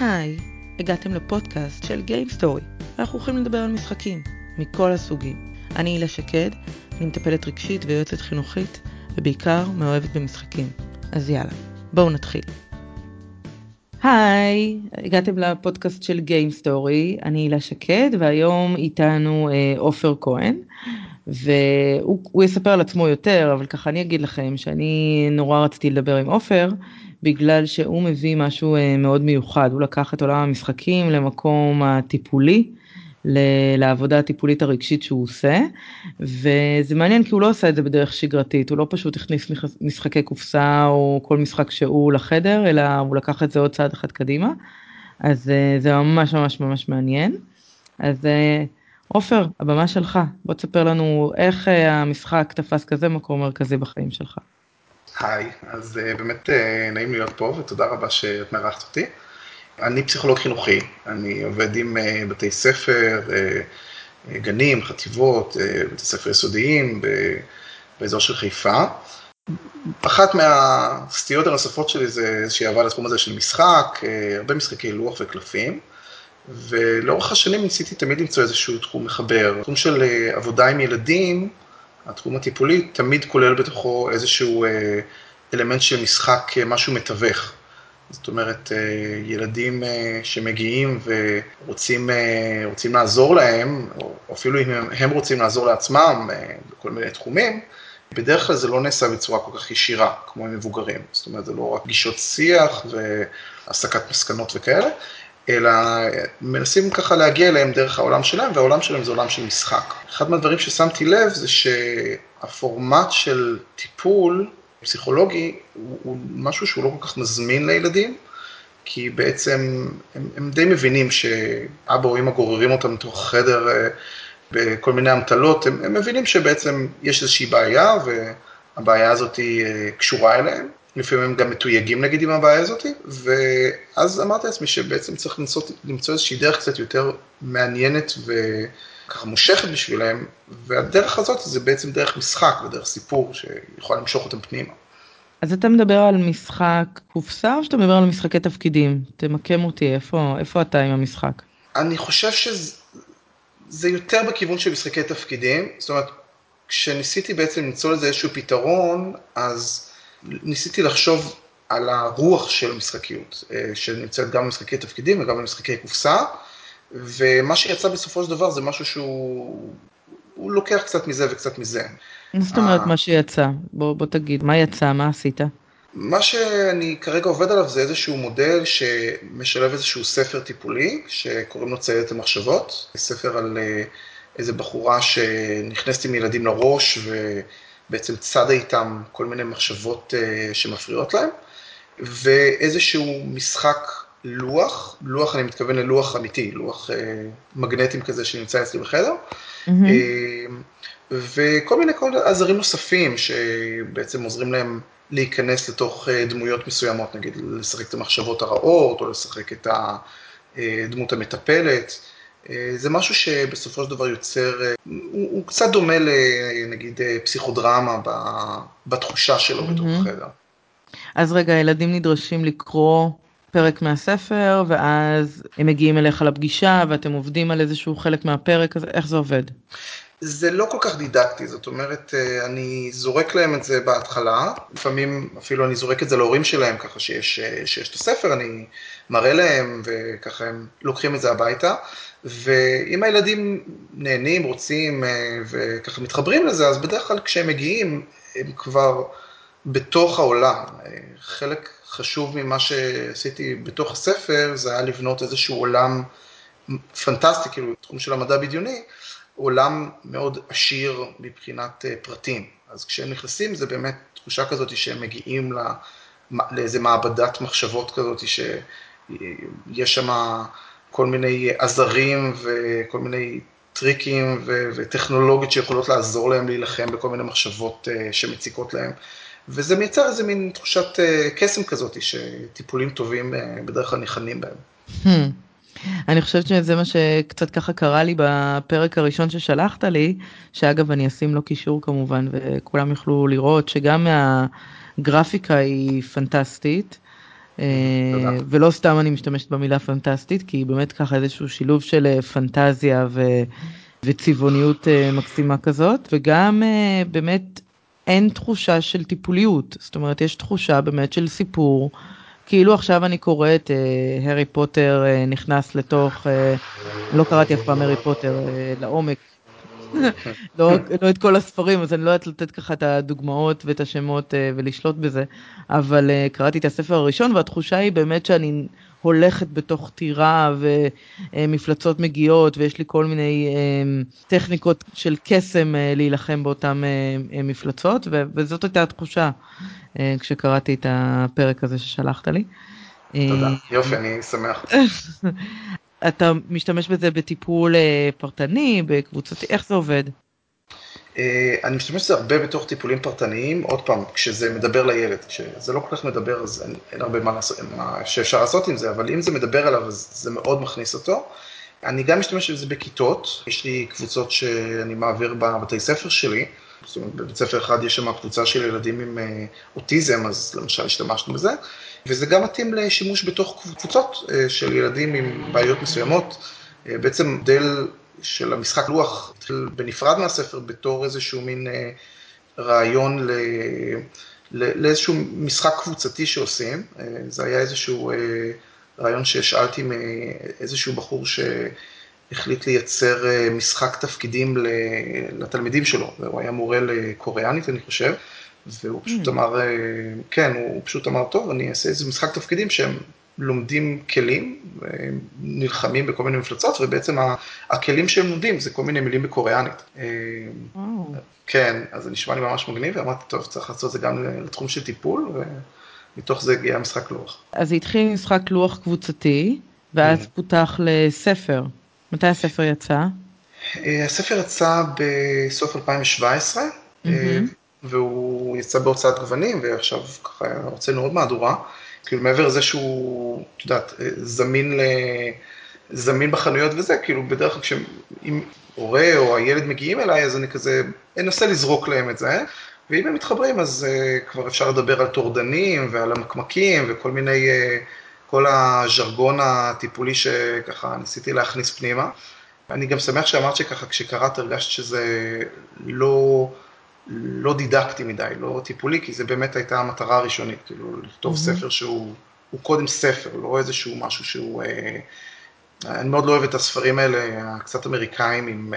היי, הגעתם לפודקאסט של Game Story. אנחנו הולכים לדבר על משחקים, מכל הסוגים. אני אילה שקד, אני מטפלת רגשית ויועצת חינוכית, ובעיקר מאוהבת במשחקים. אז יאללה, בואו נתחיל. היי, הגעתם לפודקאסט של Game Story, אני אילה שקד, והיום איתנו עופר כהן, והוא יספר על עצמו יותר, אבל ככה אני אגיד לכם שאני נורא רציתי לדבר עם עופר, בגלל שהוא מביא משהו מאוד מיוחד, הוא לקח את עולם המשחקים למקום הטיפולי, לעבודה הטיפולית הרגשית שהוא עושה, וזה מעניין כי הוא לא עשה את זה בדרך שגרתית, הוא לא פשוט הכניס משחקי קופסה או כל משחק שהוא לחדר, אלא הוא לקח את זה עוד צעד אחד קדימה, אז זה ממש ממש ממש מעניין. אז עופר, הבמה שלך, בוא תספר לנו איך המשחק תפס כזה מקום מרכזי בחיים שלך. היי, אז באמת נעים להיות פה ותודה רבה שאת מארחת אותי. אני פסיכולוג חינוכי, אני עובד עם בתי ספר, גנים, חטיבות, בתי ספר יסודיים באזור של חיפה. אחת מהסטיות הנוספות שלי זה שעבר לתחום הזה של משחק, הרבה משחקי לוח וקלפים, ולאורך השנים ניסיתי תמיד למצוא איזשהו תחום מחבר. תחום של עבודה עם ילדים, התחום הטיפולי תמיד כולל בתוכו איזשהו אלמנט של משחק, משהו מתווך. זאת אומרת, ילדים שמגיעים ורוצים לעזור להם, או אפילו אם הם רוצים לעזור לעצמם בכל מיני תחומים, בדרך כלל זה לא נעשה בצורה כל כך ישירה, כמו עם מבוגרים. זאת אומרת, זה לא רק פגישות שיח והסקת מסקנות וכאלה, אלא מנסים ככה להגיע אליהם דרך העולם שלהם, והעולם שלהם זה עולם של משחק. אחד מהדברים ששמתי לב זה שהפורמט של טיפול פסיכולוגי הוא משהו שהוא לא כל כך מזמין לילדים, כי בעצם הם די מבינים שאבא או אמא גוררים אותם לתוך חדר בכל מיני המטלות, הם מבינים שבעצם יש איזושהי בעיה, והבעיה הזאת היא קשורה אליהם. לפעמים הם גם מתויגים נגיד עם הבעיה הזאת, ואז אמרתי לעצמי שבעצם צריך למצוא איזושהי דרך קצת יותר מעניינת וככה מושכת בשבילהם, והדרך הזאת זה בעצם דרך משחק ודרך סיפור שיכול למשוך אותם פנימה. אז אתה מדבר על משחק קופסה או שאתה מדבר על משחקי תפקידים? תמקם אותי, איפה אתה עם המשחק? אני חושב שזה יותר בכיוון של משחקי תפקידים, זאת אומרת, כשניסיתי בעצם למצוא לזה איזשהו פתרון, אז ניסיתי לחשוב על הרוח של משחקיות, שנמצאת גם במשחקי תפקידים וגם במשחקי קופסה, ומה שיצא בסופו של דבר זה משהו שהוא לוקח קצת מזה וקצת מזה. זאת אומרת מה שיצא, בוא תגיד, מה יצא, מה עשית? מה שאני כרגע עובד עליו זה איזשהו מודל שמשלב איזשהו ספר טיפולי, שקוראים לו tzaydet lamachshavot, ספר על איזו בחורה שנכנסת עם ילדים לראש בעצם צדה איתם כל מיני מחשבות שמפריעות להם, ואיזשהו משחק לוח, לוח אני מתכוון ללוח אמיתי, לוח מגנטים כזה שנמצא אצלי בחדר, וכל מיני עזרים נוספים שבעצם עוזרים להם להיכנס לתוך דמויות מסוימות, נגיד לשחק את המחשבות הרעות, או לשחק את הדמות המטפלת, זה משהו שבסופו של דבר יוצר, הוא קצת דומה לנגיד פסיכודרמה בתחושה שלו בתוך חדר. אז רגע, הילדים נדרשים לקרוא פרק מהספר, ואז הם מגיעים אליך לפגישה, ואתם עובדים על איזשהו חלק מהפרק, אז איך זה עובד? זה לא כל כך דידקטי, זאת אומרת, אני זורק להם את זה בהתחלה, לפעמים אפילו אני זורק את זה להורים שלהם, ככה שיש את הספר, אני מראה להם, וככה הם לוקחים את זה הביתה, ואם הילדים נהנים, רוצים, וככה מתחברים לזה, אז בדרך כלל כשהם מגיעים, הם כבר בתוך העולם. חלק חשוב ממה שעשיתי בתוך הספר, זה היה לבנות איזשהו עולם פנטסטי, כאילו תחום של המדע בדיוני, עולם מאוד עשיר מבחינת פרטים. אז כשהם נכנסים, זה באמת תחושה כזאת שהם מגיעים לאיזה מעבדת מחשבות כזאת, שיש שם כל מיני עזרים וכל מיני טריקים וטכנולוגיות שיכולות לעזור להם להילחם בכל מיני מחשבות שמציקות להם. וזה מייצר איזה מין תחושת קסם כזאת שטיפולים טובים בדרך כלל ניחנים בהם. אני חושבת שזה מה שקצת ככה קרה לי בפרק הראשון ששלחת לי, שאגב אני אשים לו קישור כמובן, וכולם יוכלו לראות שגם הגרפיקה היא פנטסטית, ולא סתם אני משתמשת במילה פנטסטית, כי היא באמת ככה איזשהו שילוב של פנטזיה וצבעוניות מקסימה כזאת, וגם באמת אין תחושה של טיפוליות, זאת אומרת יש תחושה באמת של סיפור, כאילו עכשיו אני קוראת הרי פוטר נכנס לתוך, לא קראתי אף פעם הרי פוטר לעומק, לא את כל הספרים, אז אני לא יודעת לתת ככה את הדוגמאות ואת השמות ולשלוט בזה, אבל קראתי את הספר הראשון, והתחושה היא באמת שאני הולכת בתוך טירה ומפלצות מגיעות, ויש לי כל מיני טכניקות של קסם להילחם באותן מפלצות, וזאת הייתה התחושה כשקראתי את הפרק הזה ששלחת לי. תודה, יופי, אני שמח. אתה משתמש בזה בטיפול פרטני, בקבוצתי, איך זה עובד? אני משתמש בזה הרבה בתוך טיפולים פרטניים, עוד פעם, כשזה מדבר לילד, כשזה לא כל כך מדבר, אז אין הרבה מה שאפשר לעשות עם זה, אבל אם זה מדבר עליו, אז זה מאוד מכניס אותו. אני גם משתמש בזה בכיתות, יש לי קבוצות שאני מעביר בבתי ספר שלי, זאת אומרת, בבית ספר אחד יש שם קבוצה של ילדים עם אוטיזם, אז למשל השתמשנו בזה, וזה גם מתאים לשימוש בתוך קבוצות של ילדים עם בעיות מסוימות. בעצם מודל של המשחק לוח התחיל בנפרד מהספר בתור איזשהו מין רעיון לאיזשהו משחק קבוצתי שעושים. זה היה איזשהו רעיון ששאלתי מאיזשהו בחור שהחליט לייצר משחק תפקידים לתלמידים שלו, והוא היה מורה לקוריאנית אני חושב. והוא פשוט אמר, כן, הוא פשוט אמר, טוב, אני אעשה איזה משחק תפקידים שהם לומדים כלים, נלחמים בכל מיני מפלצות, ובעצם הכלים שהם לומדים זה כל מיני מילים בקוריאנית. כן, אז זה נשמע לי ממש מגניב, ואמרתי, טוב, צריך לעשות זה גם לתחום של טיפול, ומתוך זה הגיע משחק לוח. אז התחיל משחק לוח קבוצתי, ואז פותח לספר. מתי הספר יצא? הספר יצא בסוף 2017, והוא יצא בהוצאת גוונים, ועכשיו ככה הוצאנו עוד מהדורה, כאילו מעבר זה שהוא, את יודעת, זמין בחנויות וזה, כאילו בדרך כלל כשאם הורה או הילד מגיעים אליי, אז אני כזה אנסה לזרוק להם את זה, ואם הם מתחברים אז כבר אפשר לדבר על טורדנים ועל המקמקים וכל מיני, כל הז'רגון הטיפולי שככה ניסיתי להכניס פנימה. אני גם שמח שאמרת שככה כשקראת הרגשת שזה לא דידקטי מדי, לא טיפולי, כי זה באמת הייתה המטרה הראשונית, כאילו לכתוב ספר שהוא קודם ספר, לא איזשהו משהו שהוא, אני מאוד לא אוהב את הספרים האלה, הקצת אמריקאים עם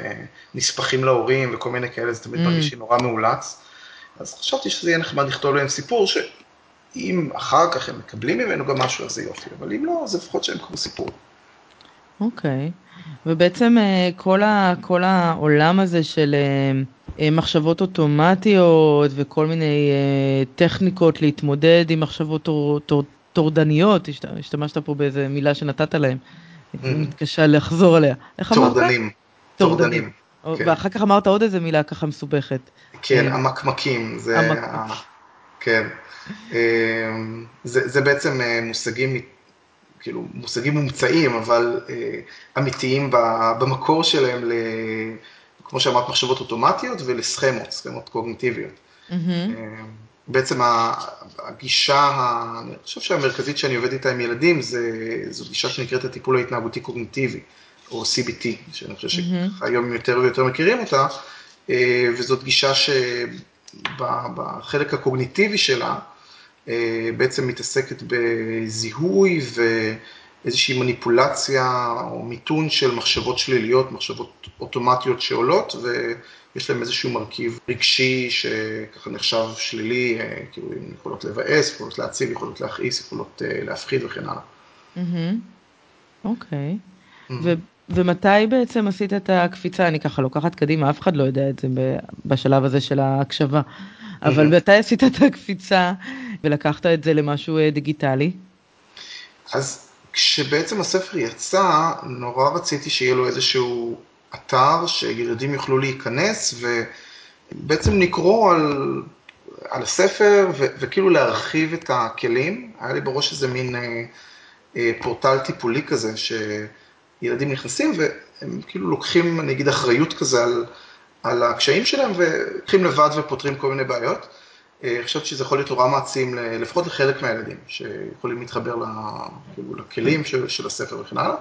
נספחים להורים וכל מיני כאלה, זה תמיד מרגיש נורא מאולץ, אז חשבתי שזה יהיה נחמד לכתוב להם סיפור, שאם אחר כך הם מקבלים ממנו גם משהו, אז זה יופי, אבל אם לא, אז לפחות שהם קראו סיפור. אוקיי, ובעצם כל העולם הזה של מחשבות אוטומטיות וכל מיני טכניקות להתמודד עם מחשבות טורדניות, השתמשת פה באיזה מילה שנתת להם, מתקשה לחזור עליה. טורדנים. טורדנים. ואחר כך אמרת עוד איזה מילה ככה מסובכת. כן, המקמקים. כן. זה בעצם מושגים כאילו מושגים מומצאים, אבל אמיתיים במקור שלהם, כמו שאמרת, מחשבות אוטומטיות ולסכמות, סכמות קוגניטיביות. בעצם הגישה, אני חושב שהמרכזית שאני עובד איתה עם ילדים, זו גישה שנקראת הטיפול ההתנהגותי קוגניטיבי, או CBT, שאני חושב שהיום יותר ויותר מכירים אותה, וזאת גישה שבחלק הקוגניטיבי שלה, בעצם מתעסקת בזיהוי ואיזושהי מניפולציה או מיתון של מחשבות שליליות, מחשבות אוטומטיות שעולות, ויש להם איזשהו מרכיב רגשי שככה נחשב שלילי, כאילו יכולות לבאס, יכולות להציב, יכולות להכעיס, יכולות להפחיד וכן הלאה. אוקיי. ומתי בעצם עשית את הקפיצה? אני ככה לוקחת קדימה, אף אחד לא יודע את זה בשלב הזה של ההקשבה. אבל מתי עשית את הקפיצה ולקחת את זה למשהו דיגיטלי? אז כשבעצם הספר יצא, נורא רציתי שיהיה לו איזשהו אתר שילדים יוכלו להיכנס ובעצם לקרוא על הספר וכאילו להרחיב את הכלים. היה לי בראש איזה מין פורטל טיפולי כזה שילדים נכנסים והם כאילו לוקחים, אני אגיד, אחריות כזה על הקשיים שלהם, ולוקחים לבד ופותרים כל מיני בעיות. חשבתי שזה יכול להיות נורא מעצים, לפחות לחלק מהילדים, שיכולים להתחבר לכלים של הספר וכן הלאה,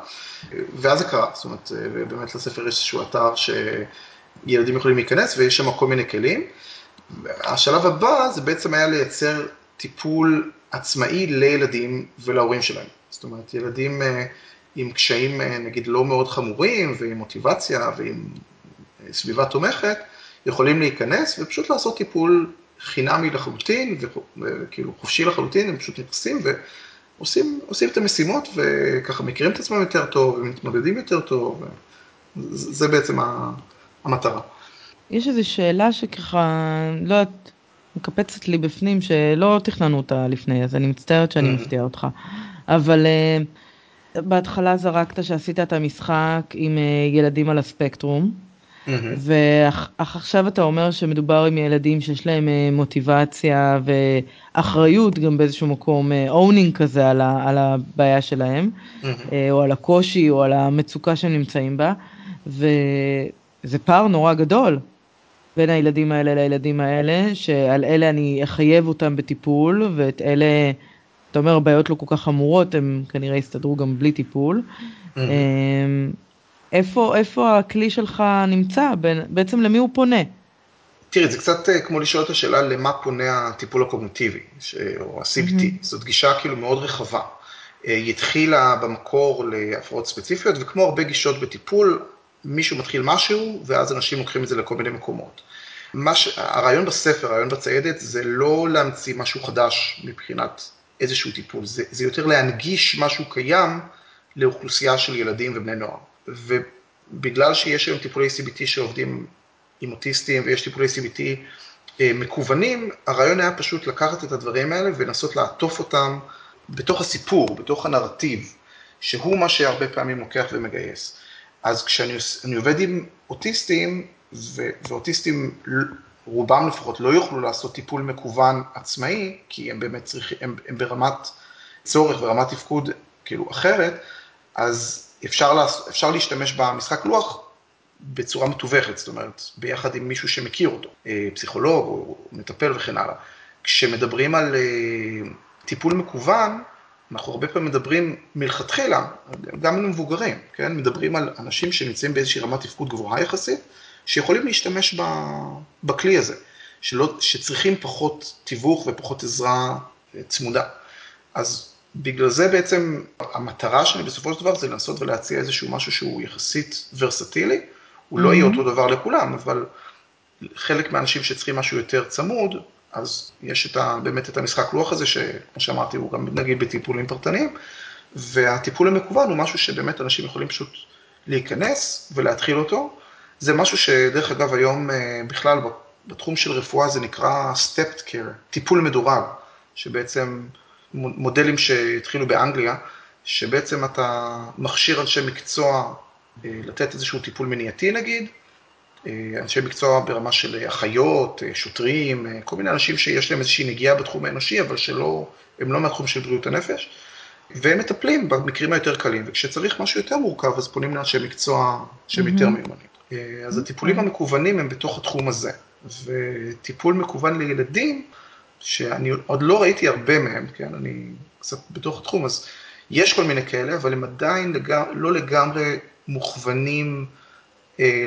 ואז זה קרה, זאת אומרת, באמת לספר יש איזשהו אתר שילדים יכולים להיכנס, ויש שם כל מיני כלים. השלב הבא זה בעצם היה לייצר טיפול עצמאי לילדים ולהורים שלהם. זאת אומרת, ילדים עם קשיים, נגיד, לא מאוד חמורים, ועם מוטיבציה, ועם סביבה תומכת, יכולים להיכנס ופשוט לעשות טיפול חינמי לחלוטין, וכאילו חופשי לחלוטין, הם פשוט נכנסים ועושים את המשימות, וככה מכירים את עצמם יותר טוב, ומתמודדים יותר טוב, זה בעצם המטרה. יש איזו שאלה שככה, לא יודעת, מקפצת לי בפנים, שלא תכננו אותה לפני, אז אני מצטערת שאני מפתיעה אותך, אבל בהתחלה זרקת שעשית את המשחק עם ילדים על הספקטרום, ועכשיו אתה אומר שמדובר עם ילדים שיש להם מוטיבציה ואחריות גם באיזשהו מקום, אונינג כזה על הבעיה שלהם, או על הקושי או על המצוקה שהם נמצאים בה, וזה פער נורא גדול בין הילדים האלה לילדים האלה, שעל אלה אני אחייב אותם בטיפול, ואת אלה, אתה אומר, הבעיות לא כל כך חמורות, הם כנראה הסתדרו גם בלי טיפול. איפה הכלי שלך נמצא? בעצם למי הוא פונה? תראי, זה קצת כמו לשאול את השאלה למה פונה הטיפול הקוגניטיבי, או ה-CBT. זאת גישה כאילו מאוד רחבה. היא התחילה במקור להפרעות ספציפיות, וכמו הרבה גישות בטיפול, מישהו מתחיל משהו, ואז אנשים לוקחים את זה לכל מיני מקומות. הרעיון בספר, הרעיון בציידת, זה לא להמציא משהו חדש מבחינת איזשהו טיפול. זה יותר להנגיש משהו קיים לאוכלוסייה של ילדים ובני נוער. ובגלל שיש היום טיפולי CBT שעובדים עם אוטיסטים, ויש טיפולי CBT מקוונים, הרעיון היה פשוט לקחת את הדברים האלה ולנסות לעטוף אותם בתוך הסיפור, בתוך הנרטיב, שהוא מה שהרבה פעמים לוקח ומגייס. אז כשאני עובד עם אוטיסטים, ואוטיסטים רובם לפחות לא יוכלו לעשות טיפול מקוון עצמאי, כי הם באמת צריכים, הם ברמת צורך ורמת תפקוד כאילו אחרת, אז אפשר להשתמש במשחק לוח בצורה מתווכת, זאת אומרת, ביחד עם מישהו שמכיר אותו, פסיכולוג או מטפל וכן הלאה. כשמדברים על טיפול מקוון, אנחנו הרבה פעמים מדברים מלכתחילה, גם עם מבוגרים, כן? מדברים על אנשים שנמצאים באיזושהי רמת תפקוד גבוהה יחסית, שיכולים להשתמש בכלי הזה, שצריכים פחות תיווך ופחות עזרה צמודה. אז בגלל זה בעצם המטרה שלי בסופו של דבר זה לנסות ולהציע איזשהו משהו שהוא יחסית ורסטילי, הוא לא יהיה אותו דבר לכולם, אבל חלק מהאנשים שצריכים משהו יותר צמוד, אז יש באמת את המשחק לוח הזה, שכמו שאמרתי הוא גם נגיד בטיפולים פרטניים, והטיפול המקוון הוא משהו שבאמת אנשים יכולים פשוט להיכנס ולהתחיל אותו, זה משהו שדרך אגב היום בכלל בתחום של רפואה זה נקרא stepped care, טיפול מדורג, שבעצם מודלים שהתחילו באנגליה, שבעצם אתה מכשיר אנשי מקצוע לתת איזשהו טיפול מניעתי נגיד, אנשי מקצוע ברמה של אחיות, שוטרים, כל מיני אנשים שיש להם איזושהי נגיעה בתחום האנושי, אבל הם לא מהתחום של בריאות הנפש, והם מטפלים במקרים היותר קלים, וכשצריך משהו יותר מורכב, אז פונים לאנשי מקצוע שהם יותר מיומנים. אז הטיפולים המקוונים הם בתוך התחום הזה, וטיפול מקוון לילדים, שאני עוד לא ראיתי הרבה מהם, כן, אני קצת בתוך התחום, אז יש כל מיני כאלה, אבל הם עדיין לא לגמרי מוכוונים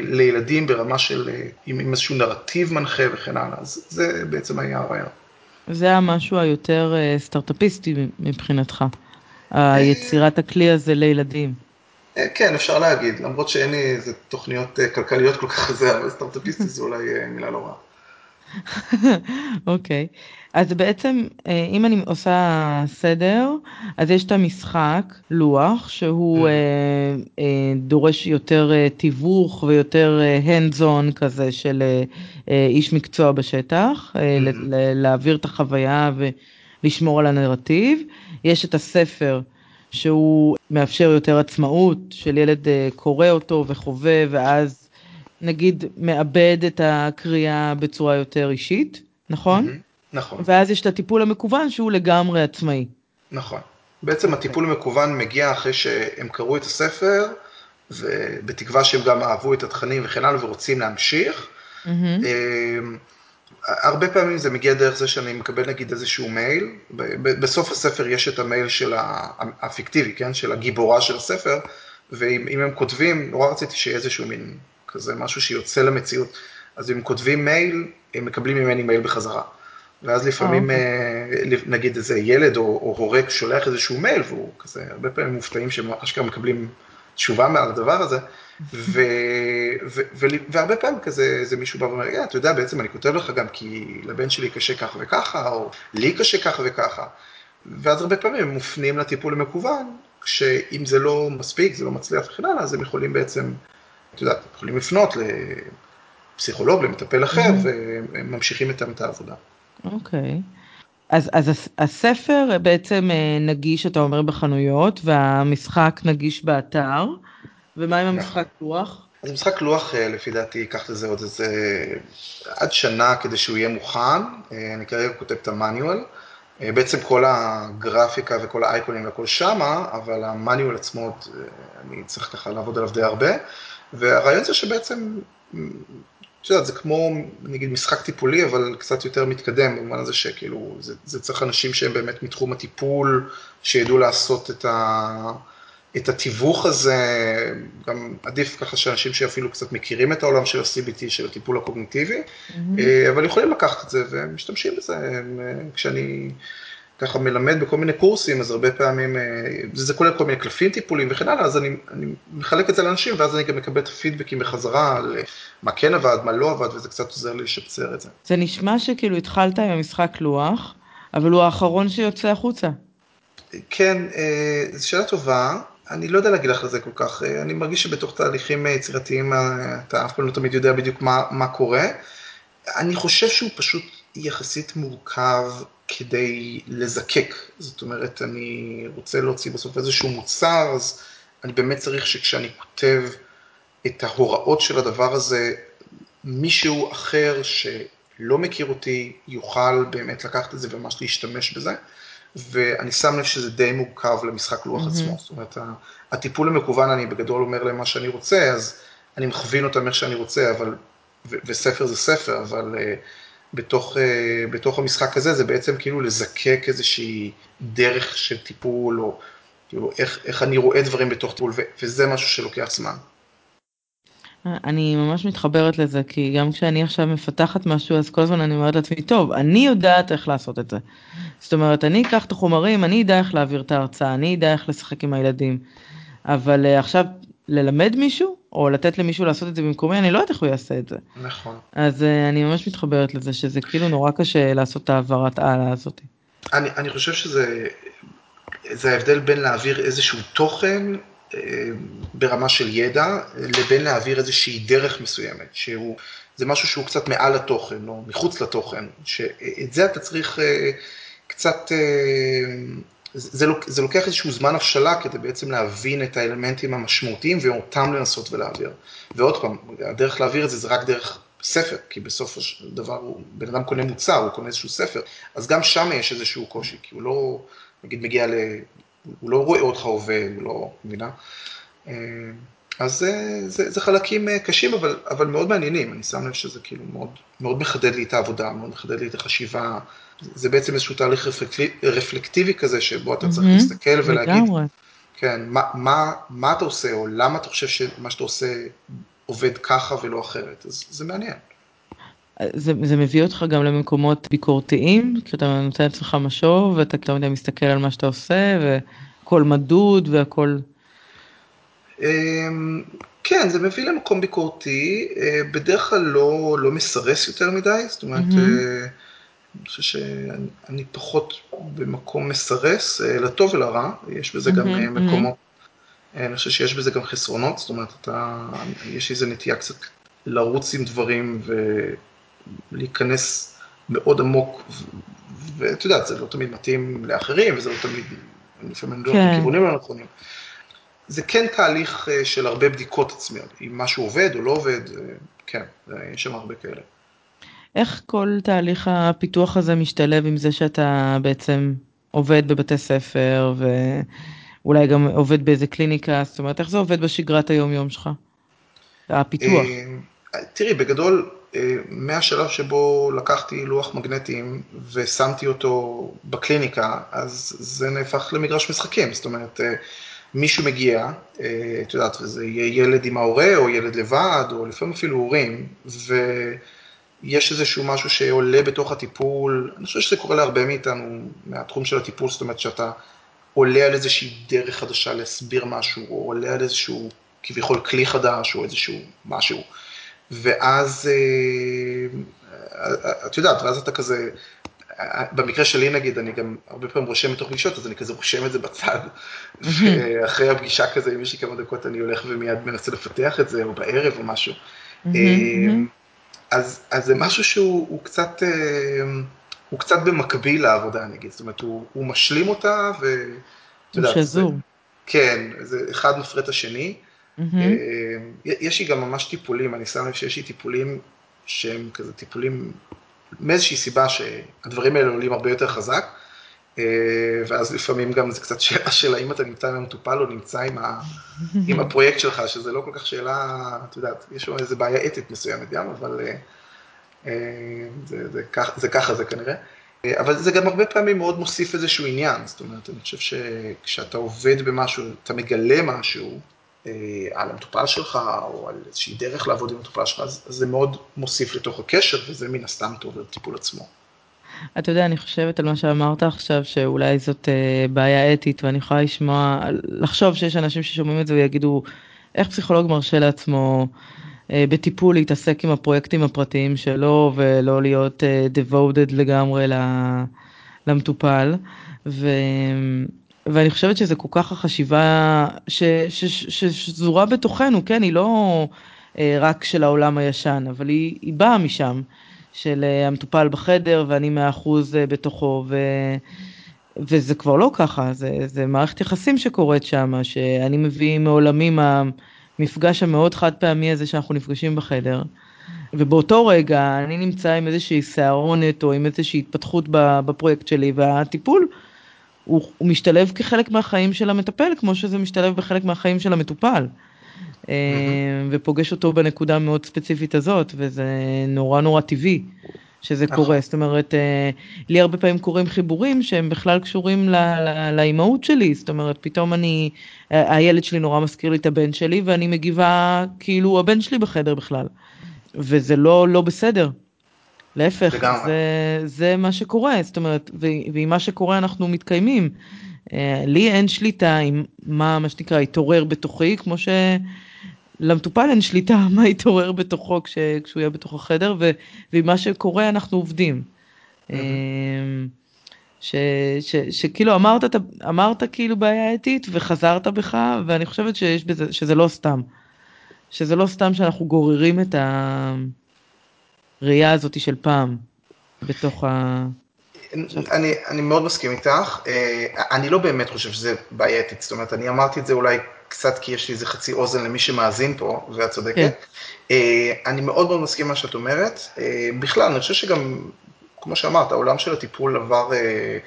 לילדים ברמה של, עם איזשהו נרטיב מנחה וכן הלאה, אז זה בעצם היה הרעיון. זה היה משהו היותר סטארט-אפיסטי מבחינתך, היצירת הכלי הזה לילדים. כן, אפשר להגיד, למרות שאין לי איזה תוכניות כלכליות כל כך חזר, אבל סטארט-אפיסטי זה אולי מילה לא רעה. אוקיי, אז בעצם אם אני עושה סדר, אז יש את המשחק לוח שהוא דורש יותר תיווך ויותר hands-on כזה של איש מקצוע בשטח, להעביר את החוויה ולשמור על הנרטיב. יש את הספר שהוא מאפשר יותר עצמאות של ילד קורא אותו וחווה ואז נגיד, מאבד את הקריאה בצורה יותר אישית, נכון? נכון. ואז יש את הטיפול המקוון שהוא לגמרי עצמאי. נכון. בעצם הטיפול המקוון מגיע אחרי שהם קראו את הספר, ובתקווה שהם גם אהבו את התכנים וכן הלאה, ורוצים להמשיך. הרבה פעמים זה מגיע דרך זה שאני מקבל נגיד איזשהו מייל, בסוף הספר יש את המייל של הפיקטיבי, כן? של הגיבורה של הספר, ואם הם כותבים, נורא רציתי שיהיה איזשהו מין כזה משהו שיוצא למציאות, אז אם כותבים מייל, הם מקבלים ממני מייל בחזרה. ואז לפעמים, נגיד איזה ילד או הורק שולח איזשהו מייל, והוא כזה, הרבה פעמים מופתעים שאשכרה מקבלים תשובה מעל הדבר הזה, והרבה פעמים כזה, זה מישהו בא ואומר, אתה יודע, בעצם אני כותב לך גם כי לבן שלי קשה כך וככה, או לי קשה כך וככה, ואז הרבה פעמים הם מופנים לטיפול המקוון, כשאם זה לא מספיק, זה לא מצליח וכן הלאה, אז הם יכולים בעצם, אתה יודע, יכולים לפנות לפסיכולוג, למטפל אחר, והם ממשיכים אתם את העבודה. אוקיי. אז הספר בעצם נגיש, אתה אומר, בחנויות, והמשחק נגיש באתר, ומה עם המשחק לוח? אז המשחק לוח, לפי דעתי, ייקח לזה עוד איזה עד שנה כדי שהוא יהיה מוכן, אני כרגע כותב את המניואל, בעצם כל הגרפיקה וכל האייקונים וכל שמה, אבל המניואל עצמו, אני צריך ככה לעבוד עליו די הרבה, והרעיון זה שבעצם, אתה יודע, זה כמו, נגיד, משחק טיפולי, אבל קצת יותר מתקדם, במובן הזה שכאילו, זה צריך אנשים שהם באמת מתחום הטיפול, שידעו לעשות את התיווך הזה, גם עדיף ככה שאנשים שאפילו קצת מכירים את העולם של ה-CBT, של הטיפול הקוגניטיבי, אבל יכולים לקחת את זה, והם משתמשים בזה, כשאני ככה מלמד בכל מיני קורסים, אז הרבה פעמים, זה כולל כל מיני קלפים טיפולים וכן הלאה, אז אני מחלק את זה לאנשים, ואז אני גם מקבל את הפידבקים בחזרה, על מה כן עבד, מה לא עבד, וזה קצת עוזר לי לשפצר את זה. זה נשמע שכאילו התחלת עם המשחק לוח, אבל הוא האחרון שיוצא החוצה. כן, זו שאלה טובה, אני לא יודע להגיד לך לזה כל כך, אני מרגיש שבתוך תהליכים יצירתיים, אתה אף פעם לא תמיד יודע בדיוק מה קורה, אני חושב שהוא פשוט יחסית מורכב, כדי לזקק, זאת אומרת, אני רוצה להוציא בסוף איזשהו מוצר, אז אני באמת צריך שכשאני כותב את ההוראות של הדבר הזה, מישהו אחר שלא מכיר אותי, יוכל באמת לקחת את זה וממש להשתמש בזה, ואני שם לב שזה די מורכב למשחק לוח עצמו, זאת אומרת, הטיפול המקוון, אני בגדול אומר להם מה שאני רוצה, אז אני מכווין אותם איך שאני רוצה, אבל, וספר זה ספר, אבל בתוך המשחק הזה, זה בעצם כאילו לזקק איזושהי דרך של טיפול, או כאילו איך אני רואה דברים בתוך טיפול, וזה משהו שלוקח זמן. אני ממש מתחברת לזה, כי גם כשאני עכשיו מפתחת משהו, אז כל הזמן אני אומרת לעצמי, טוב, אני יודעת איך לעשות את זה. זאת אומרת, אני אקח את החומרים, אני יודע איך להעביר את ההרצאה, אני יודע איך לשחק עם הילדים, אבל עכשיו ללמד מישהו, או לתת למישהו לעשות את זה במקומי, אני לא יודעת איך הוא יעשה את זה. נכון. אז אני ממש מתחברת לזה, שזה כאילו נורא קשה לעשות את העברת הלאה הזאת. אני חושב שזה ההבדל בין להעביר איזשהו תוכן, ברמה של ידע, לבין להעביר איזושהי דרך מסוימת, שזה משהו שהוא קצת מעל התוכן, או מחוץ לתוכן, שאת זה אתה צריך קצת, זה לוקח איזשהו זמן הפשלה כדי בעצם להבין את האלמנטים המשמעותיים ואותם לנסות ולהעביר. ועוד פעם, הדרך להעביר את זה רק דרך ספר, כי בסוף הדבר הוא, בן אדם קונה מוצר, הוא קונה איזשהו ספר, אז גם שם יש איזשהו קושי, כי הוא לא, נגיד, מגיע ל... הוא לא רואה אותך עובד, הוא לא מבינה. אז זה חלקים קשים, אבל מאוד מעניינים. אני שם לב שזה כאילו מאוד מחדד לי את העבודה, מאוד מחדד לי את החשיבה. זה בעצם איזשהו תהליך רפלקטיבי כזה, שבו אתה צריך להסתכל ולהגיד, כן, מה אתה עושה, או למה אתה חושב שמה שאתה עושה עובד ככה ולא אחרת. אז זה מעניין. זה מביא אותך גם למקומות ביקורתיים, כי אתה נותן לעצמך משוב, ואתה כתוב מדי מסתכל על מה שאתה עושה, וכל מדוד והכל. כן, זה מביא למקום ביקורתי, בדרך כלל לא מסרס יותר מדי, זאת אומרת, אני חושב שאני פחות במקום מסרס, לטוב ולרע, יש בזה גם מקומות, אני חושב שיש בזה גם חסרונות, זאת אומרת, יש איזו נטייה קצת לרוץ עם דברים ולהיכנס מאוד עמוק, ואתה יודעת, זה לא תמיד מתאים לאחרים, וזה לא תמיד, לפעמים לא בכיוונים הנכונים. זה כן תהליך של הרבה בדיקות עצמיות, אם משהו עובד או לא עובד, כן, יש שם הרבה כאלה. איך כל תהליך הפיתוח הזה משתלב עם זה שאתה בעצם עובד בבתי ספר, ואולי גם עובד באיזה קליניקה, זאת אומרת, איך זה עובד בשגרת היום-יום שלך? הפיתוח. תראי, בגדול, מהשלב שבו לקחתי לוח מגנטים ושמתי אותו בקליניקה, אז זה נהפך למגרש משחקים. זאת אומרת, מישהו מגיע, את יודעת, זה יהיה ילד עם ההורה או ילד לבד, או לפעמים אפילו הורים, ויש איזשהו משהו שעולה בתוך הטיפול. אני חושב שזה קורה להרבה מאיתנו, מהתחום של הטיפול, זאת אומרת שאתה עולה על איזושהי דרך חדשה להסביר משהו, או עולה על איזשהו כביכול כלי חדש, או איזשהו משהו. ואז, את יודעת, ואז אתה כזה, במקרה שלי נגיד, אני גם הרבה פעמים רושם מתוך פגישות, אז אני כזה רושם את זה בצד, ואחרי הפגישה כזה, עם יש לי כמה דקות, אני הולך ומיד מנסה לפתח את זה, או בערב או משהו. אז זה משהו שהוא קצת, הוא קצת במקביל לעבודה, נגיד, זאת אומרת, הוא משלים אותה, הוא שזור. כן, זה אחד מפרט השני, יש לי גם ממש טיפולים, אני שם לב שיש לי טיפולים שהם כזה טיפולים מאיזושהי סיבה שהדברים האלה עולים הרבה יותר חזק, ואז לפעמים גם זה קצת שאלה של האם אתה נמצא עם המטופל או נמצא עם הפרויקט שלך, שזה לא כל כך שאלה, אתה יודעת, יש לו איזו בעיה אתית מסוימת גם, אבל זה ככה זה כנראה, אבל זה גם הרבה פעמים מאוד מוסיף איזשהו עניין, זאת אומרת, אני חושב שכשאתה עובד במשהו, אתה מגלה משהו, על המטופל שלך, או על איזושהי דרך לעבוד עם המטופל שלך, אז זה מאוד מוסיף לתוך הקשר, וזה מן הסתם טוב לטיפול עצמו. אתה יודע, אני חושבת על מה שאמרת עכשיו, שאולי זאת בעיה אתית, ואני יכולה לשמוע, לחשוב שיש אנשים ששומעים את זה, ויגידו, איך פסיכולוג מרשה לעצמו בטיפול להתעסק עם הפרויקטים הפרטיים שלו, ולא להיות devoted לגמרי למטופל, ואני חושבת שזה כל כך החשיבה שזורה בתוכנו, כן, היא לא רק של העולם הישן, אבל היא באה משם, של המטופל בחדר ואני 100% בתוכו, וזה כבר לא ככה, זה מערכת יחסים שקורית שם, שאני מביא מעולמים המפגש המאוד חד פעמי הזה שאנחנו נפגשים בחדר, ובאותו רגע אני נמצא עם איזושהי סערונת או עם איזושהי התפתחות בפרויקט שלי, והטיפול הוא משתלב כחלק מהחיים של המטפל, כמו שזה משתלב בחלק מהחיים של המטופל, ופוגש אותו בנקודה מאוד ספציפית הזאת, וזה נורא נורא טבעי שזה קורה. זאת אומרת, לי הרבה פעמים קוראים חיבורים שהם בכלל קשורים לאימהות שלי, זאת אומרת, פתאום הילד שלי נורא מזכיר לי את הבן שלי, ואני מגיבה כאילו הבן שלי בחדר בכלל, וזה לא בסדר. להפך, זה מה שקורה, זאת אומרת, ועם מה שקורה אנחנו מתקיימים. לי אין שליטה עם מה שנקרא התעורר בתוכי, כמו שלמטופל אין שליטה מה התעורר בתוכו כשהוא יהיה בתוך החדר, ועם מה שקורה אנחנו עובדים. שכאילו אמרת כאילו בעיה אתית וחזרת בך, ואני חושבת שזה לא סתם. שזה לא סתם שאנחנו גוררים את ראייה הזאת של פעם, בתוך ה... אני מאוד מסכים איתך, אני לא באמת חושב שזה בעייתית, זאת אומרת, אני אמרתי את זה אולי קצת, כי יש לי איזה חצי אוזן למי שמאזין פה, ואת צודקת, אני מאוד מאוד מסכים מה שאת אומרת, בכלל, אני חושב שגם, כמו שאמרת, העולם של הטיפול עבר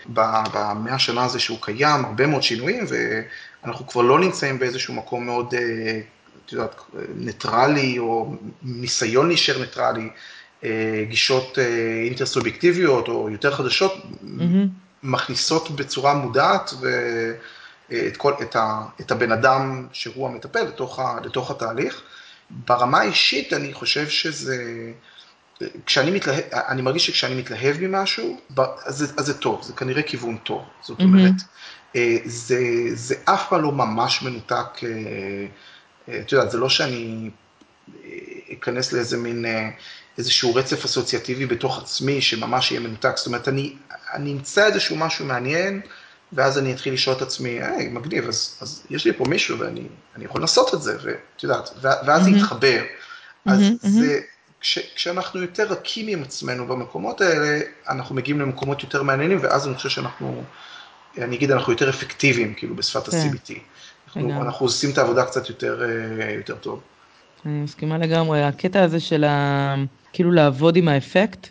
במאה השנה הזה שהוא קיים, הרבה מאוד שינויים, ואנחנו כבר לא נמצאים באיזשהו מקום מאוד, את יודעת, ניטרלי, או ניסיון להישאר ניטרלי, גישות אינטרסובייקטיביות או יותר חדשות, מכניסות בצורה מודעת את הבן אדם שהוא המטפל לתוך התהליך. ברמה האישית אני חושב שזה, אני מרגיש שכשאני מתלהב ממשהו, אז זה טוב, זה כנראה כיוון טוב. זאת אומרת, זה אף פעם לא ממש מנותק, את יודעת, זה לא שאני אכנס לאיזה מין... איזשהו רצף אסוציאטיבי בתוך עצמי, שממש יהיה מנותק, זאת אומרת, אני אמצא איזשהו משהו מעניין, ואז אני אתחיל לשאול את עצמי, מגניב, אז יש לי פה מישהו, ואני יכול לעשות את זה, ואז להתחבר. אז כשאנחנו יותר רכים עם עצמנו במקומות האלה, אנחנו מגיעים למקומות יותר מעניינים, ואז אני חושב שאנחנו, אני אגיד, אנחנו יותר אפקטיביים, כאילו, בשפת ה-CBT. אנחנו עושים את העבודה קצת יותר טוב. אני מסכימה לגמרי. הקטע הזה של כאילו לעבוד עם האפקט,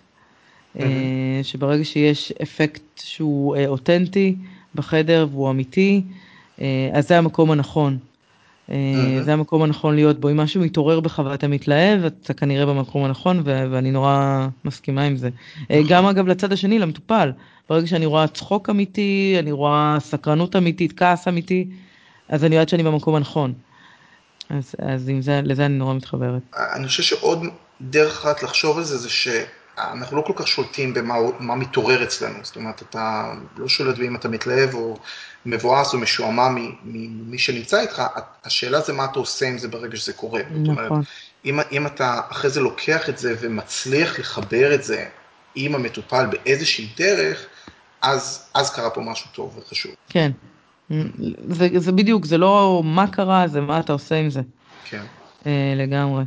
שברגע שיש אפקט שהוא אותנטי בחדר והוא אמיתי, אז זה המקום הנכון. זה המקום הנכון להיות בו. אם משהו מתעורר בך ואתה מתלהב, אתה כנראה במקום הנכון, ואני נורא מסכימה עם זה. גם אגב לצד השני, למטופל. ברגע שאני רואה צחוק אמיתי, אני רואה סקרנות אמיתית, כעס אמיתי, אז אני יודעת שאני במקום הנכון. אז לזה אני נורא מתחברת. אני חושב שעוד דרך אחת לחשוב על זה, זה שאנחנו לא כל כך שולטים במה מתעורר אצלנו. זאת אומרת, אתה לא שולט ואם אתה מתלהב או מבואס או משועמה ממי שנמצא איתך, השאלה זה מה אתה עושה עם זה ברגע שזה קורה. זאת אומרת, אם אתה אחרי זה לוקח את זה ומצליח לחבר את זה עם המטופל באיזושהי דרך, אז קרה פה משהו טוב וחשוב. כן. זה בדיוק, זה לא מה קרה, זה מה אתה עושה עם זה. כן. לגמרי.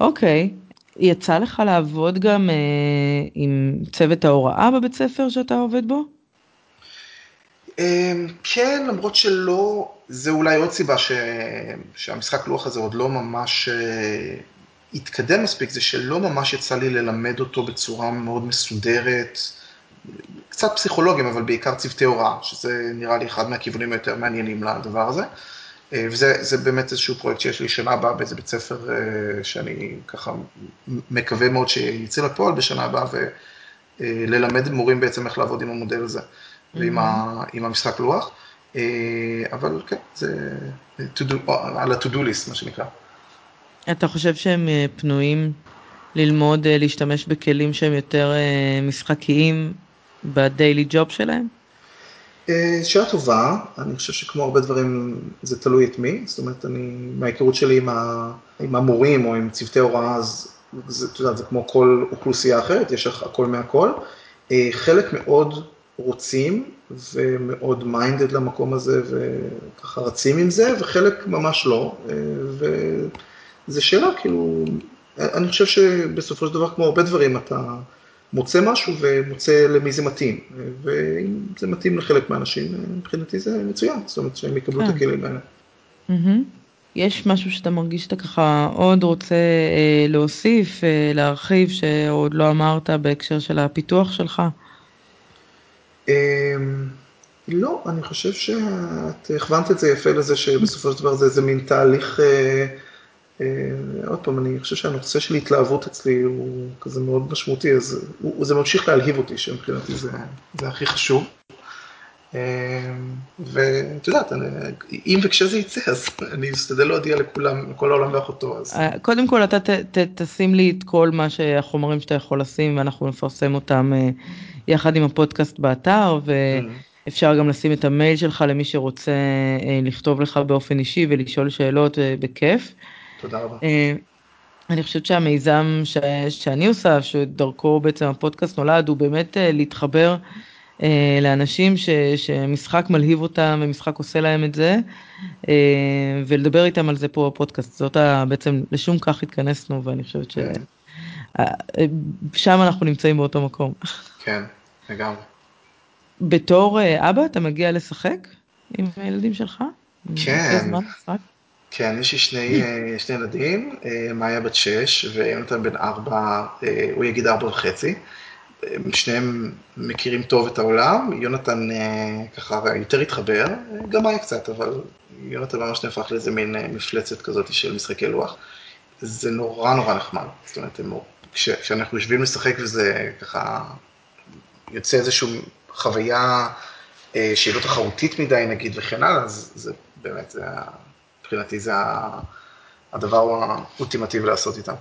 אוקיי, יצא לך לעבוד גם עם צוות ההוראה בבית ספר שאתה עובד בו? כן, למרות שלא, זה אולי עוד סיבה שהמשחק לוח הזה עוד לא ממש התקדם מספיק, זה שלא ממש יצא לי ללמד אותו בצורה מאוד מסודרת, קצת פסיכולוגים, אבל בעיקר צוותי הוראה, שזה נראה לי אחד מהכיוונים היותר מעניינים לדבר הזה, וזה באמת איזשהו פרויקט שיש לי שנה הבאה באיזה בית ספר שאני ככה מקווה מאוד שיצא לפועל בשנה הבאה, וללמד מורים בעצם איך לעבוד עם המודל הזה, ועם המשחק לוח, אבל כן, זה על ה-to-do list, מה שנקרא. אתה חושב שהם פנויים ללמוד, להשתמש בכלים שהם יותר משחקיים בדיילי ג'וב שלהם? שאלה טובה, אני חושב שכמו הרבה דברים זה תלוי את מי, זאת אומרת, מההיכרות שלי עם המורים או עם צוותי הוראה, זה כמו כל אוכלוסייה אחרת, יש הכל מהכל, חלק מאוד רוצים ומאוד מיינדד למקום הזה וככה רצים עם זה, וחלק ממש לא, וזה שאלה כאילו, אני חושב שבסופו של דבר כמו הרבה דברים אתה מוצא משהו ומוצא למי זה מתאים, ואם זה מתאים לחלק מהאנשים, מבחינתי זה מצוין, זאת אומרת שהם יקבלו את הכלים האלה. יש משהו שאתה מרגיש שאתה ככה עוד רוצה להוסיף, להרחיב, שעוד לא אמרת בהקשר של הפיתוח שלך? לא, אני חושב שאת הכוונת את זה יפה לזה שבסופו של דבר זה איזה מין תהליך, עוד פעם, אני חושב שהנושא של התלהבות אצלי הוא כזה מאוד משמעותי, אז זה ממשיך להלהיב אותי, שמבחינתי זה הכי חשוב. ואת יודעת, אם וכשזה יצא, אז אני אשתדל להודיע לכולם, לכל העולם ואחותו. קודם כל, אתה תשים לי את כל מה שהחומרים שאתה יכול לשים, ואנחנו נפרסם אותם יחד עם הפודקאסט באתר, ואפשר גם לשים את המייל שלך למי שרוצה לכתוב לך באופן אישי ולשאול שאלות בכיף. תודה רבה. אני חושבת שהמיזם שאני עושה, שדרכו בעצם הפודקאסט נולד, הוא באמת להתחבר לאנשים שמשחק מלהיב אותם, ומשחק עושה להם את זה, ולדבר איתם על זה פה בפודקאסט. זאת בעצם, לשום כך התכנסנו, ואני חושבת ששם אנחנו נמצאים באותו מקום. כן, לגמרי. בתור אבא, אתה מגיע לשחק עם הילדים שלך? כן. כן, יש לי שני ילדים, מאיה בת 6, ויונתן בן 4, הוא יגיד 4.5. שניהם מכירים טוב את העולם, יונתן ככה יותר התחבר, גם מאיה קצת, אבל יונתן ממש נהפך לאיזה מין מפלצת כזאת של משחקי לוח. זה נורא נורא נחמד, זאת אומרת, כשאנחנו יושבים לשחק וזה ככה יוצא איזושהי חוויה שהיא לא תחרותית מדי נגיד וכן הלאה, אז זה באמת זה מבחינתי זה הדבר האולטימטיבי לעשות איתם.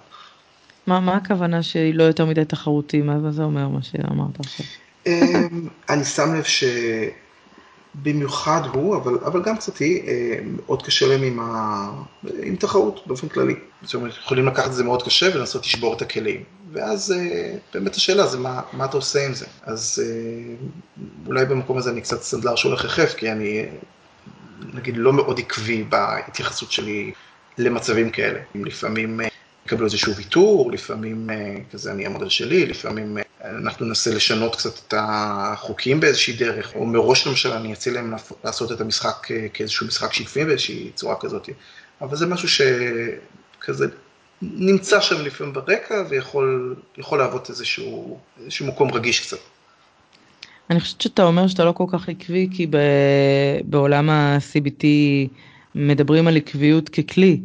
מה הכוונה שהיא לא יותר מדי תחרותי? מה זה אומר מה שאמרת עכשיו? אני שם לב שבמיוחד הוא, אבל גם קצת היא, מאוד קשה להם עם תחרות באופן כללי. זאת אומרת, יכולים לקחת את זה מאוד קשה ולנסות לשבור את הכלים. ואז באמת השאלה זה מה אתה עושה עם זה. אז אולי במקום הזה אני קצת סנדלר שהולך יחף, כי אני נגיד לא מאוד עקבי בהתייחסות שלי למצבים כאלה. לפעמים יקבלו איזשהו ויתור, לפעמים כזה אני המודל שלי, לפעמים אנחנו ננסה לשנות קצת את החוקים באיזושהי דרך, או מראש למשל אני אציל להם לעשות את המשחק כאיזשהו משחק שיתופי באיזושהי צורה כזאת, אבל זה משהו שכזה נמצא שם לפעמים ברקע ויכול להוות איזשהו מקום רגיש קצת. אני חושבת שאתה אומר שאתה לא כל כך עקבי, כי בעולם ה-CBT מדברים על עקביות ככלי,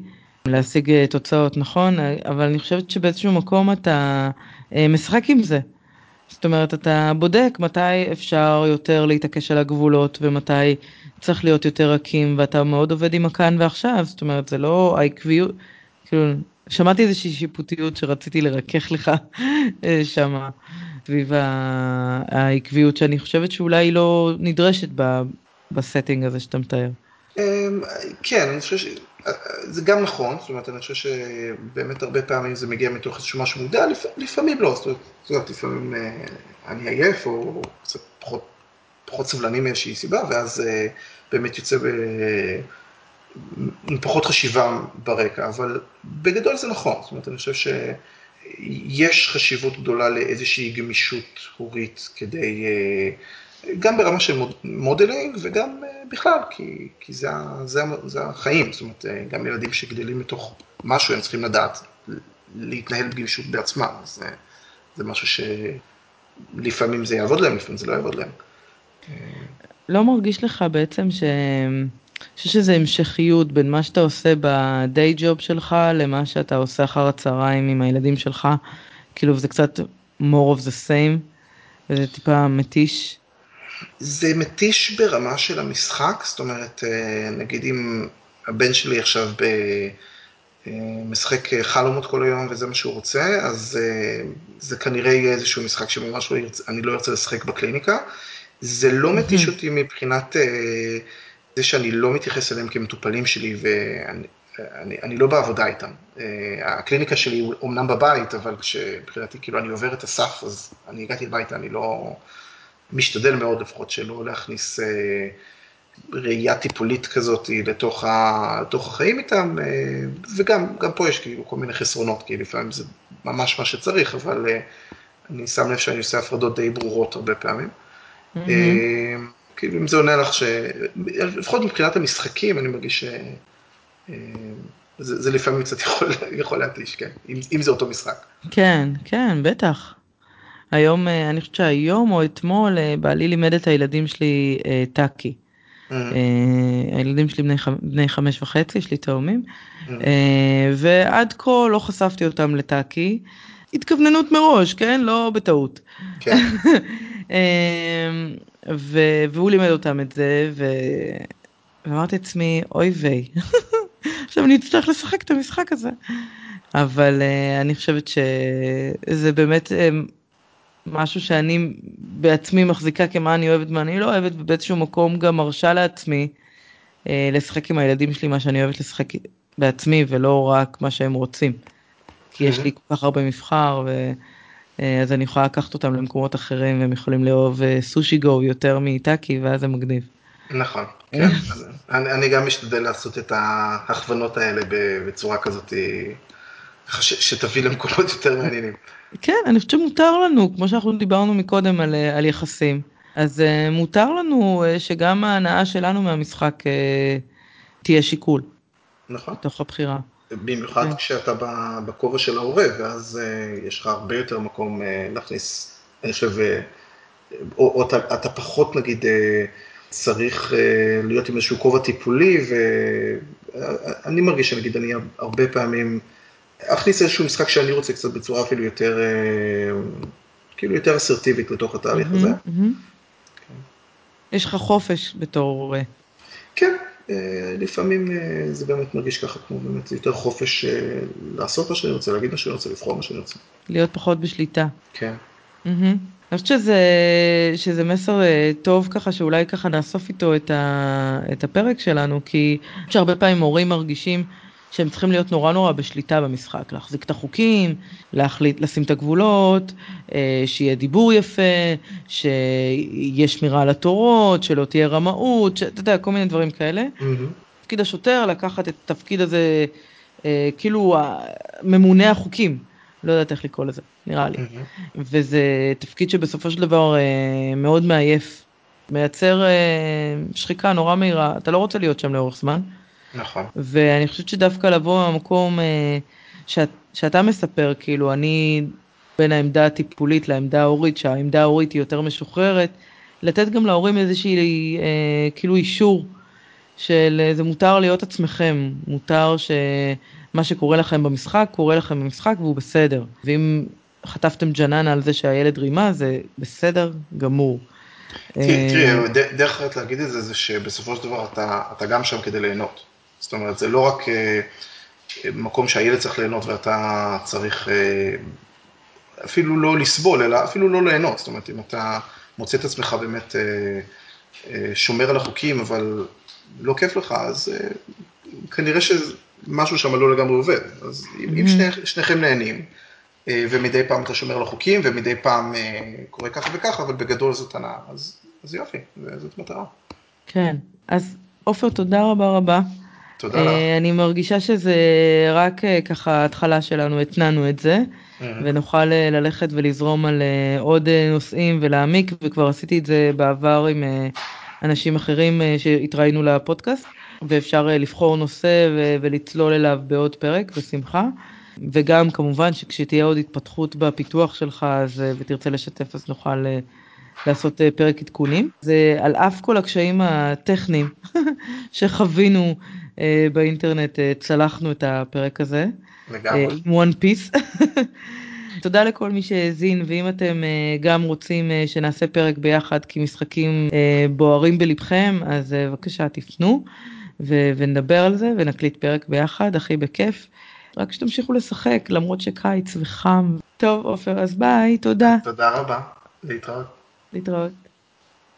להשיג תוצאות, נכון? אבל אני חושבת שבאיזשהו מקום אתה משחק עם זה. זאת אומרת, אתה בודק מתי אפשר יותר להתעקש על הגבולות, ומתי צריך להיות יותר עקים, ואתה מאוד עובד עם הכאן ועכשיו. זאת אומרת, זה לא העקביות, כאילו, שמעתי איזושהי שיפוטיות שרציתי לרכך לך שמה, סביב העקביות, שאני חושבת שאולי היא לא נדרשת בסטינג הזה שאתה מתאר. כן, אני חושב שזה גם נכון, זאת אומרת, אני חושב שבאמת הרבה פעמים זה מגיע מתוך איזשהו משהו מודע, לפעמים לא, זאת אומרת, לפעמים אני עייף או קצת פחות סבלני מאיזושהי סיבה, ואז באמת יוצא פחות חשיבה ברקע, אבל בגדול זה נכון, זאת אומרת, אני חושב שיש חשיבות גדולה לאיזושהי גמישות הורית כדי, גם ברמה של מודלינג וגם בכלל, כי זה החיים, זאת אומרת, גם ילדים שגדלים מתוך משהו, הם צריכים לדעת להתנהל בגמישות בעצמם, אז זה משהו שלפעמים זה יעבוד להם, לפעמים זה לא יעבוד להם. לא מרגיש לך בעצם שזה המשכיות בין מה שאתה עושה בדיי ג'וב שלך למה שאתה עושה אחר הצהריים עם הילדים שלך, כאילו זה קצת more of the same, וזה טיפה מתיש. זה מתיש ברמה של המשחק, זאת אומרת, נגיד אם הבן שלי עכשיו משחק חלומות כל היום וזה מה שהוא רוצה, אז זה כנראה יהיה איזשהו משחק שממש אני לא ארצה לשחק בקליניקה. זה לא מתיש אותי מבחינת זה שאני לא מתייחס אליהם כמטופלים שלי, ואני לא בעבודה איתם. הקליניקה שלי אומנם בבית, אבל כשבחינתי כאילו אני עובר את הסף, אז אני הגעתי הביתה, אני לא משתדל מאוד לפחות שלא להכניס ראייה טיפולית כזאת לתוך החיים איתם, וגם פה יש כאילו כל מיני חסרונות, כי לפעמים זה ממש מה שצריך, אבל אני שם לב שאני עושה הפרדות די ברורות הרבה פעמים. כאילו אם זה עונה לך לפחות מבחינת המשחקים, אני מרגיש שזה לפעמים קצת יכול להתיש, כן, אם זה אותו משחק. כן, כן, בטח. היום, אני חושבת שהיום או אתמול, בעלי לימד את הילדים שלי טאקי. הילדים שלי בני 5.5, יש לי תאומים, ועד כה לא חשפתי אותם לטאקי. התכווננות מראש, כן? לא בטעות. כן. והוא לימד אותם את זה, ואמרתי לעצמי, אוי ויי. עכשיו אני אצטרך לשחק את המשחק הזה. אבל אני חושבת שזה באמת משהו שאני בעצמי מחזיקה כמה אני אוהבת, מה אני לא אוהבת, ובאיזשהו מקום גם מרשה לעצמי לשחק עם הילדים שלי, מה שאני אוהבת לשחק בעצמי, ולא רק מה שהם רוצים. כי יש לי כל כך הרבה מבחר, אז אני יכולה לקחת אותם למקומות אחרים, והם יכולים לאהוב סושי גו יותר מאיטאקי, ואז זה מגניב. נכון, כן. אני גם משתדל לעשות את ההכוונות האלה בצורה כזאת, שתביא למקומות יותר מעניינים. כן, אני חושבת שמותר לנו, כמו שאנחנו דיברנו מקודם על יחסים, אז מותר לנו שגם ההנאה שלנו מהמשחק תהיה שיקול. נכון. בתוך הבחירה. במיוחד כשאתה בקובע של ההורה, ואז יש לך הרבה יותר מקום להכניס, אני חושב, או אתה פחות נגיד צריך להיות עם איזשהו קובע טיפולי, ואני מרגיש שנגיד אני הרבה פעמים אכניס איזשהו משחק שאני רוצה קצת בצורה אפילו יותר, כאילו יותר אסרטיבית לתוך התהליך הזה. יש לך חופש בתור הורה. כן. לפעמים זה באמת מרגיש ככה, כמו באמת יותר חופש לעשות מה שאני רוצה, להגיד מה שאני רוצה, לבחור מה שאני רוצה. להיות פחות בשליטה. כן. אני חושבת שזה מסר טוב ככה, שאולי ככה נאסוף איתו את הפרק שלנו, כי שהרבה פעמים הורים מרגישים שהם צריכים להיות נורא נורא בשליטה במשחק, להחזיק את החוקים, להחליט, לשים את הגבולות, שיהיה דיבור יפה, שיהיה שמירה על התורות, שלא תהיה רמאות, אתה יודע, כל מיני דברים כאלה. תפקיד השוטר, לקחת את התפקיד הזה, כאילו ממונה החוקים, לא יודעת איך לקרוא לזה, נראה לי. וזה תפקיד שבסופו של דבר מאוד מעייף, מייצר שחיקה נורא מהירה, אתה לא רוצה להיות שם לאורך זמן, נכון. ואני חושבת שדווקא לבוא במקום שאתה מספר, כאילו אני בין העמדה הטיפולית לעמדה ההורית, שהעמדה ההורית היא יותר משוחררת, לתת גם להורים איזושהי כאילו אישור של זה מותר להיות עצמכם, מותר שמה שקורה לכם במשחק, קורה לכם במשחק והוא בסדר. ואם חטפתם ג'ננה על זה שהילד רימה, זה בסדר גמור. תראי, דרך אחרת להגיד את זה, זה שבסופו של דבר אתה גם שם כדי ליהנות. זאת אומרת, זה לא רק מקום שהילד צריך ליהנות ואתה צריך אפילו לא לסבול, אלא אפילו לא ליהנות. זאת אומרת, אם אתה מוצא את עצמך באמת שומר על החוקים, אבל לא כיף לך, אז כנראה שמשהו שם לא לגמרי עובד. אז אם שניכם נהנים, ומדי פעם אתה שומר על החוקים, ומדי פעם קורה ככה וככה, אבל בגדול זאת הנאה. אז יופי, זאת מטרה. כן, אז עופר, תודה רבה רבה. תודה לך. אני מרגישה שזה רק ככה התחלה שלנו, התנענו את זה, ונוכל ללכת ולזרום על עוד נושאים ולהעמיק, וכבר עשיתי את זה בעבר עם אנשים אחרים שהתראינו לפודקאסט, ואפשר לבחור נושא ולצלול אליו בעוד פרק, בשמחה. וגם כמובן שכשתהיה עוד התפתחות בפיתוח שלך ותרצה לשתף, אז נוכל לעשות פרק עדכונים. זה על אף כל הקשיים הטכניים שחווינו באינטרנט, צלחנו את הפרק הזה. לגמרי. One Piece. תודה לכל מי שהזין, ואם אתם גם רוצים שנעשה פרק ביחד, כי משחקים בוערים בלבכם, אז בבקשה תפנו ונדבר על זה ונקליט פרק ביחד, הכי בכיף. רק שתמשיכו לשחק, למרות שקיץ וחם. טוב, עופר, אז ביי, תודה. תודה רבה, להתראות. להתראות.